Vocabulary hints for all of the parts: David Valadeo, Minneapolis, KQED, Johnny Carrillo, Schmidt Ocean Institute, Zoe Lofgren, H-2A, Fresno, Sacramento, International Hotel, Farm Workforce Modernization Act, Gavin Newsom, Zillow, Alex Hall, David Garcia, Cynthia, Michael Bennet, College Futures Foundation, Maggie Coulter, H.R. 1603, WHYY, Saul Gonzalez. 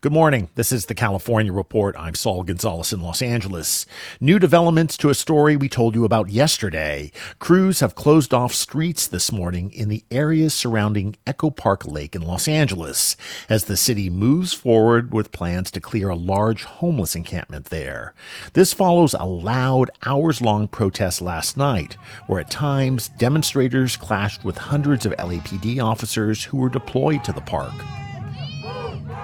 Good morning. This is the California Report. I'm Saul Gonzalez in Los Angeles. New developments to a story we told you about yesterday. Crews have closed off streets this morning in the areas surrounding Echo Park Lake in Los Angeles as the city moves forward with plans to clear a large homeless encampment there. This follows a loud, hours-long protest last night, where at times demonstrators clashed with hundreds of LAPD officers who were deployed to the park.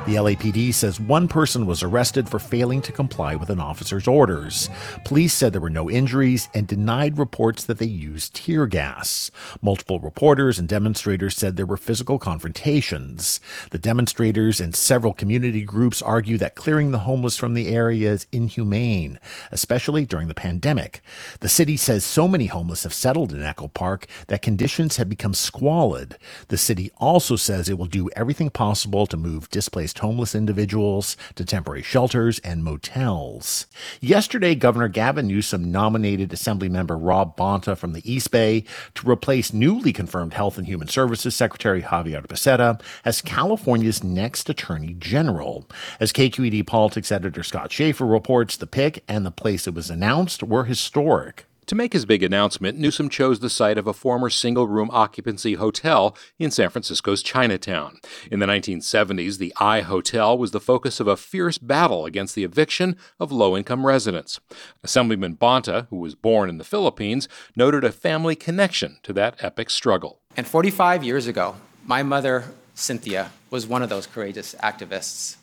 The LAPD says one person was arrested for failing to comply with an officer's orders. Police said there were no injuries and denied reports that they used tear gas. Multiple reporters and demonstrators said there were physical confrontations. The demonstrators and several community groups argue that clearing the homeless from the area is inhumane, especially during the pandemic. The city says so many homeless have settled in Echo Park that conditions have become squalid. The city also says it will do everything possible to move displaced homeless individuals to temporary shelters and motels. Yesterday, Governor Gavin Newsom nominated Assemblymember Rob Bonta from the East Bay to replace newly confirmed Health and Human Services Secretary Javier Becerra as California's next Attorney General. As KQED Politics Editor Scott Schaefer reports, the pick and the place it was announced were historic. To make his big announcement, Newsom chose the site of a former single-room occupancy hotel in San Francisco's Chinatown. In the 1970s, the I Hotel was the focus of a fierce battle against the eviction of low-income residents. Assemblyman Bonta, who was born in the Philippines, noted a family connection to that epic struggle. And 45 years ago, my mother, Cynthia, was one of those courageous activists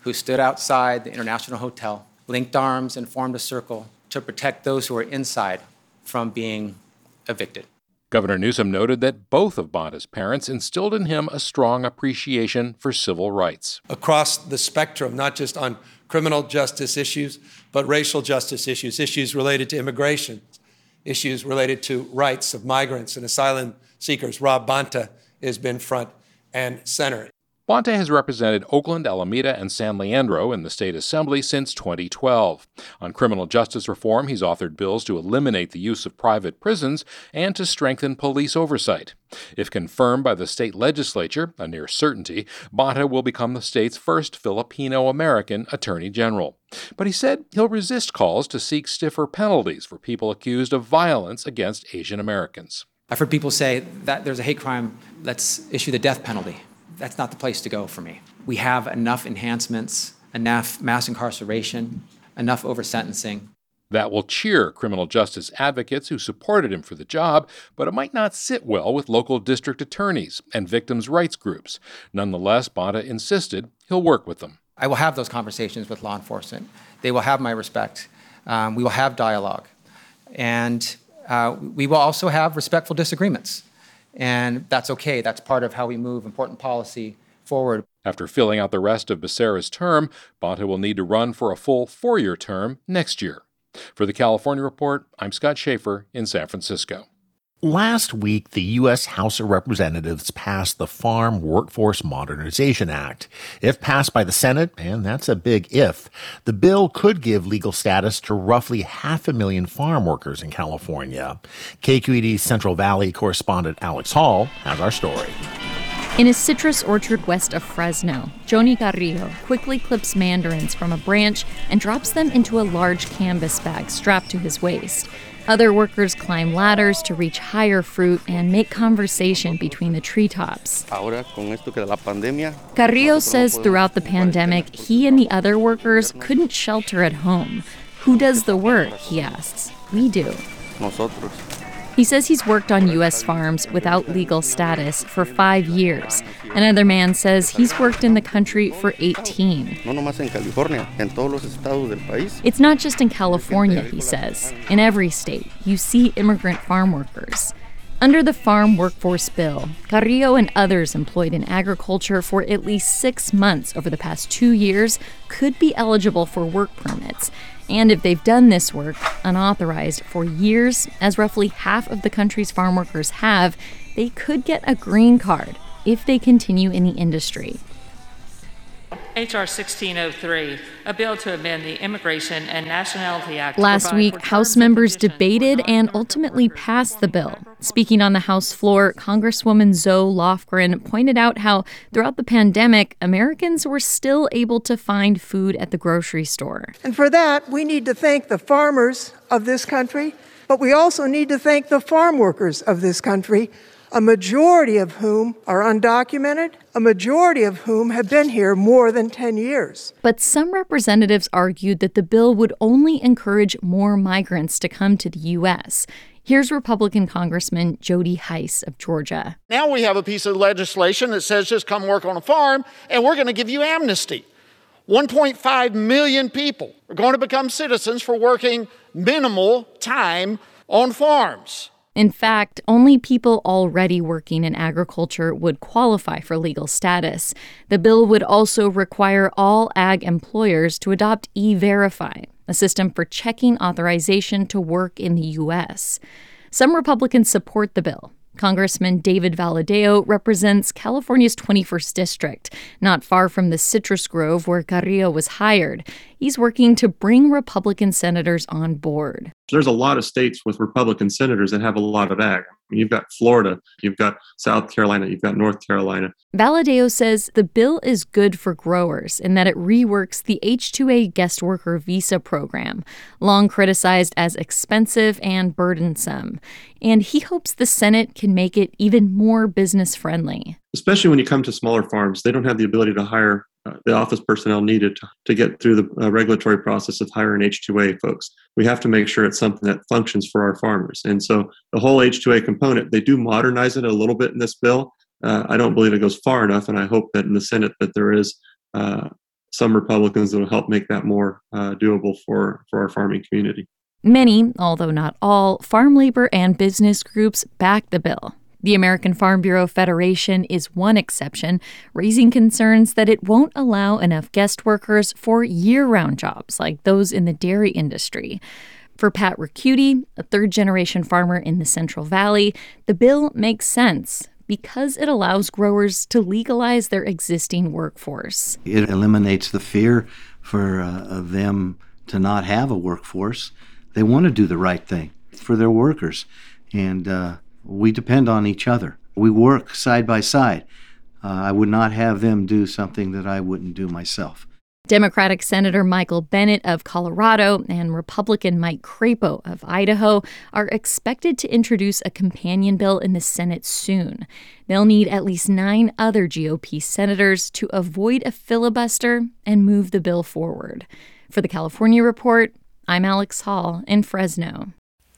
who stood outside the International Hotel, linked arms and formed a circle to protect those who are inside from being evicted. Governor Newsom noted that both of Bonta's parents instilled in him a strong appreciation for civil rights. Across the spectrum, not just on criminal justice issues, but racial justice issues, issues related to immigration, issues related to rights of migrants and asylum seekers, Rob Bonta has been front and center. Bonta has represented Oakland, Alameda, and San Leandro in the state assembly since 2012. On criminal justice reform, he's authored bills to eliminate the use of private prisons and to strengthen police oversight. If confirmed by the state legislature, a near certainty, Bonta will become the state's first Filipino-American attorney general. But he said he'll resist calls to seek stiffer penalties for people accused of violence against Asian Americans. I've heard people say that there's a hate crime, let's issue the death penalty. That's not the place to go for me. We have enough enhancements, enough mass incarceration, enough over-sentencing. That will cheer criminal justice advocates who supported him for the job, but it might not sit well with local district attorneys and victims' rights groups. Nonetheless, Bonta insisted he'll work with them. I will have those conversations with law enforcement. They will have my respect. We will have dialogue. And we will also have respectful disagreements. And that's okay. That's part of how we move important policy forward. After filling out the rest of Becerra's term, Bonta will need to run for a full four-year term next year. For the California Report, I'm Scott Schaefer in San Francisco. Last week, the U.S. House of Representatives passed the Farm Workforce Modernization Act. If passed by the Senate, and that's a big if, the bill could give legal status to roughly 500,000 farm workers in California. KQED's Central Valley correspondent Alex Hall has our story. In a citrus orchard west of Fresno, Johnny Carrillo quickly clips mandarins from a branch and drops them into a large canvas bag strapped to his waist. Other workers climb ladders to reach higher fruit and make conversation between the treetops. Carrillo says throughout the pandemic, he and the other workers couldn't shelter at home. Who does the work, he asks. We do. He says he's worked on U.S. farms without legal status for 5 years. Another man says he's worked in the country for 18. It's not just in California, he says. In every state, you see immigrant farm workers. Under the Farm Workforce Bill, Carrillo and others employed in agriculture for at least 6 months over the past 2 years could be eligible for work permits. And if they've done this work, unauthorized, for years, as roughly half of the country's farm workers have, they could get a green card if they continue in the industry. H.R. 1603, a bill to amend the Immigration and Nationality Act. Last week, House members debated and ultimately passed the bill. Speaking on the House floor, Congresswoman Zoe Lofgren pointed out how throughout the pandemic, Americans were still able to find food at the grocery store. And for that, we need to thank the farmers of this country, but we also need to thank the farm workers of this country, a majority of whom are undocumented, a majority of whom have been here more than 10 years. But some representatives argued that the bill would only encourage more migrants to come to the U.S. Here's Republican Congressman Jody Heiss of Georgia. Now we have a piece of legislation that says just come work on a farm and we're going to give you amnesty. 1.5 million people are going to become citizens for working minimal time on farms. In fact, only people already working in agriculture would qualify for legal status. The bill would also require all ag employers to adopt E-Verify, a system for checking authorization to work in the U.S. Some Republicans support the bill. Congressman David Valadeo represents California's 21st District, not far from the citrus grove where Carrillo was hired. He's working to bring Republican senators on board. There's a lot of states with Republican senators that have a lot of ag. You've got Florida, you've got South Carolina, you've got North Carolina. Valadeo says the bill is good for growers in that it reworks the H-2A guest worker visa program, long criticized as expensive and burdensome. And he hopes the Senate can make it even more business-friendly. Especially when you come to smaller farms, they don't have the ability to hire the office personnel needed to get through the regulatory process of hiring H-2A folks. We have to make sure it's something that functions for our farmers. And so the whole H-2A component, they do modernize it a little bit in this bill. I don't believe it goes far enough, and I hope that in the Senate that there is some Republicans that will help make that more doable for our farming community. Many, although not all, farm labor and business groups back the bill. The American Farm Bureau Federation is one exception, raising concerns that it won't allow enough guest workers for year-round jobs like those in the dairy industry. For Pat Riccuti, a third-generation farmer in the Central Valley, the bill makes sense because it allows growers to legalize their existing workforce. It eliminates the fear for them to not have a workforce. They want to do the right thing for their workers, and we depend on each other. We work side by side. I would not have them do something that I wouldn't do myself. Democratic Senator Michael Bennet of Colorado and Republican Mike Crapo of Idaho are expected to introduce a companion bill in the Senate soon. They'll need at least 9 other GOP senators to avoid a filibuster and move the bill forward. For the California Report, I'm Alex Hall in Fresno.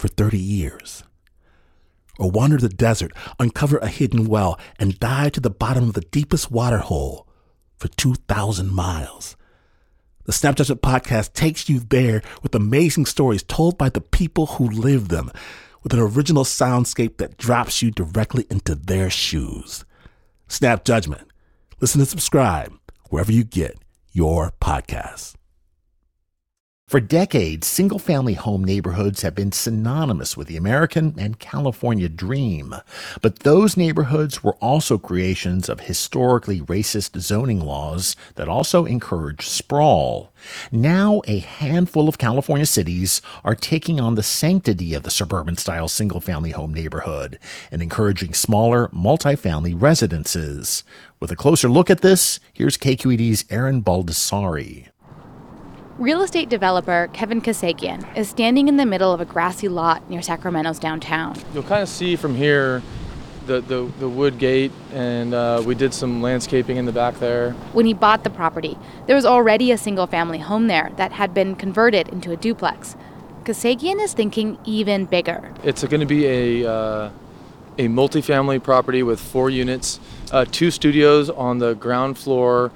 for 30 years, or wander the desert, uncover a hidden well, and dive to the bottom of the deepest water hole for 2,000 miles. The Snap Judgment Podcast takes you there with amazing stories told by the people who live them, with an original soundscape that drops you directly into their shoes. Snap Judgment. Listen and subscribe wherever you get your podcasts. For decades, single-family home neighborhoods have been synonymous with the American and California dream. But those neighborhoods were also creations of historically racist zoning laws that also encouraged sprawl. Now, a handful of California cities are taking on the sanctity of the suburban-style single-family home neighborhood and encouraging smaller, multifamily residences. With a closer look at this, here's KQED's Erin Baldassari. Real estate developer Kevin Kasagian is standing in the middle of a grassy lot near Sacramento's downtown. You'll kind of see from here the wood gate, and we did some landscaping in the back there. When he bought the property, there was already a single-family home there that had been converted into a duplex. Kasagian is thinking even bigger. It's going to be a multifamily property with 4 units, 2 studios on the ground floor,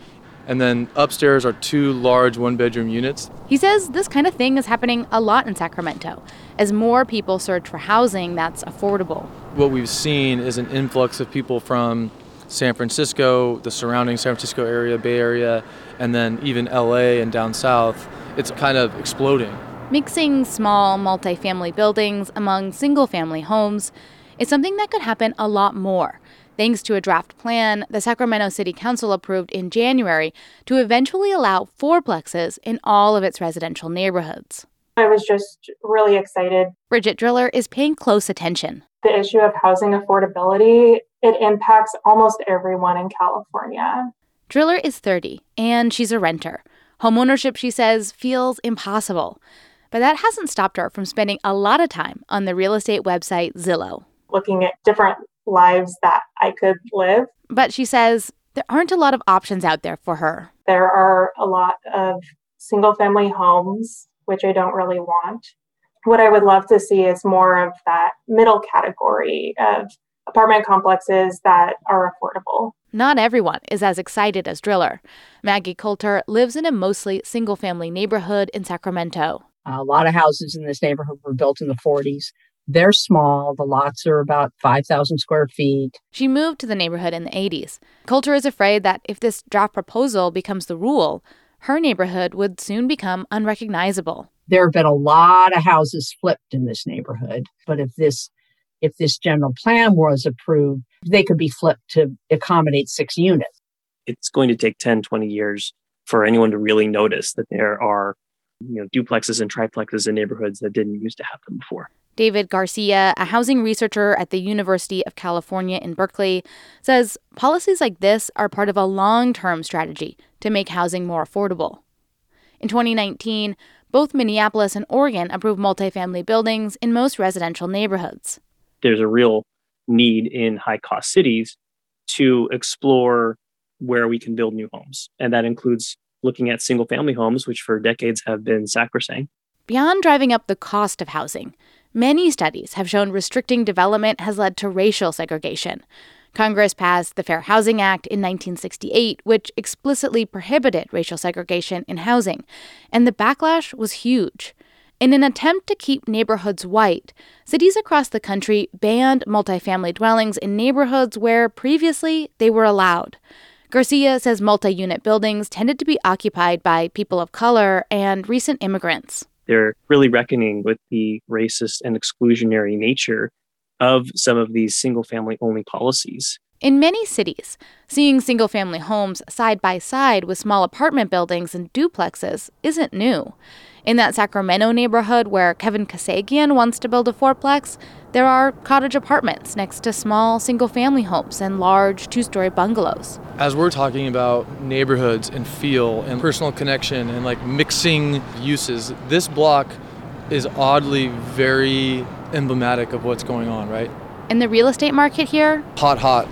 And then upstairs are two large one-bedroom units. He says this kind of thing is happening a lot in Sacramento, as more people search for housing that's affordable. What we've seen is an influx of people from San Francisco, the surrounding San Francisco area, Bay Area, and then even LA and down south. It's kind of exploding. Mixing small multifamily buildings among single-family homes is something that could happen a lot more, thanks to a draft plan the Sacramento City Council approved in January to eventually allow fourplexes in all of its residential neighborhoods. I was just really excited. Bridget Driller is paying close attention. The issue of housing affordability, it impacts almost everyone in California. Driller is 30, and she's a renter. Homeownership, she says, feels impossible. But that hasn't stopped her from spending a lot of time on the real estate website Zillow, looking at different lives that I could live. But she says there aren't a lot of options out there for her. There are a lot of single-family homes, which I don't really want. What I would love to see is more of that middle category of apartment complexes that are affordable. Not everyone is as excited as Driller. Maggie Coulter lives in a mostly single-family neighborhood in Sacramento. A lot of houses in this neighborhood were built in the 40s. They're small. The lots are about 5,000 square feet. She moved to the neighborhood in the 80s. Coulter is afraid that if this draft proposal becomes the rule, her neighborhood would soon become unrecognizable. There have been a lot of houses flipped in this neighborhood, but if this general plan was approved, they could be flipped to accommodate 6 units. It's going to take 10, 20 years for anyone to really notice that there are, duplexes and triplexes in neighborhoods that didn't used to have them before. David Garcia, a housing researcher at the University of California in Berkeley, says policies like this are part of a long-term strategy to make housing more affordable. In 2019, both Minneapolis and Oregon approved multifamily buildings in most residential neighborhoods. There's a real need in high-cost cities to explore where we can build new homes. And that includes looking at single-family homes, which for decades have been sacrosanct. Beyond driving up the cost of housing, many studies have shown restricting development has led to racial segregation. Congress passed the Fair Housing Act in 1968, which explicitly prohibited racial segregation in housing, and the backlash was huge. In an attempt to keep neighborhoods white, cities across the country banned multifamily dwellings in neighborhoods where previously they were allowed. Garcia says multi-unit buildings tended to be occupied by people of color and recent immigrants. They're really reckoning with the racist and exclusionary nature of some of these single-family-only policies. In many cities, seeing single-family homes side by side with small apartment buildings and duplexes isn't new. In that Sacramento neighborhood where Kevin Kasagian wants to build a fourplex, there are cottage apartments next to small single-family homes and large two-story bungalows. As we're talking about neighborhoods and feel and personal connection and mixing uses, this block is oddly very emblematic of what's going on, right? And the real estate market here? Hot.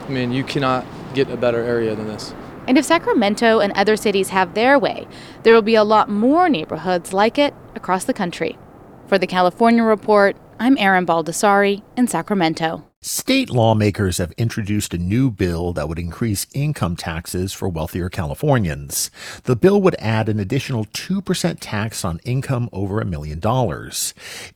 I mean, you cannot get a better area than this. And if Sacramento and other cities have their way, there will be a lot more neighborhoods like it across the country. For the California Report, I'm Erin Baldassari in Sacramento. State lawmakers have introduced a new bill that would increase income taxes for wealthier Californians. The bill would add an additional 2% tax on income over $1 million.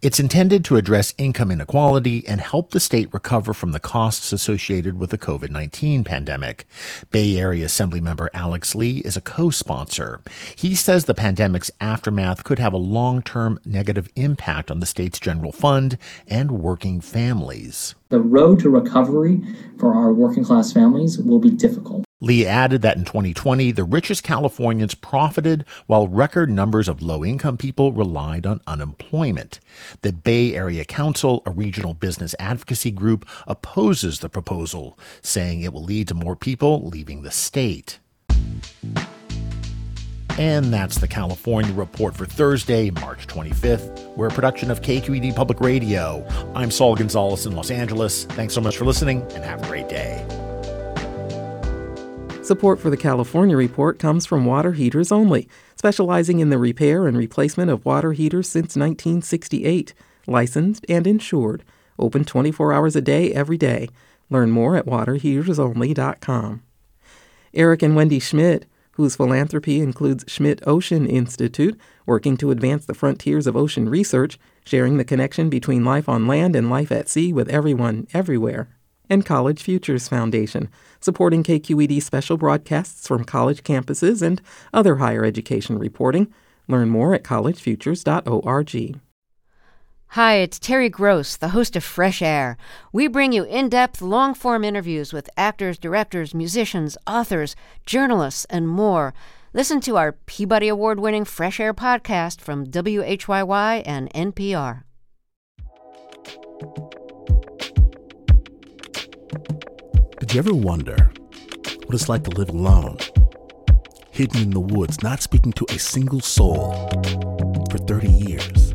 It's intended to address income inequality and help the state recover from the costs associated with the COVID-19 pandemic. Bay Area Assemblymember Alex Lee is a co-sponsor. He says the pandemic's aftermath could have a long-term negative impact on the state's general fund and working families. The road to recovery for our working-class families will be difficult. Lee added that in 2020, the richest Californians profited while record numbers of low-income people relied on unemployment. The Bay Area Council, a regional business advocacy group, opposes the proposal, saying it will lead to more people leaving the state. And that's the California Report for Thursday, March 25th. We're a production of KQED Public Radio. I'm Saul Gonzalez in Los Angeles. Thanks so much for listening and have a great day. Support for the California Report comes from Water Heaters Only, specializing in the repair and replacement of water heaters since 1968. Licensed and insured. Open 24 hours a day, every day. Learn more at waterheatersonly.com. Eric and Wendy Schmidt whose philanthropy includes Schmidt Ocean Institute, working to advance the frontiers of ocean research, sharing the connection between life on land and life at sea with everyone, everywhere. And College Futures Foundation, supporting KQED special broadcasts from college campuses and other higher education reporting. Learn more at collegefutures.org. Hi, it's Terry Gross, the host of Fresh Air. We bring you in-depth, long-form interviews with actors, directors, musicians, authors, journalists, and more. Listen to our Peabody Award-winning Fresh Air podcast from WHYY and NPR. Did you ever wonder what it's like to live alone, hidden in the woods, not speaking to a single soul for 30 years?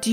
Do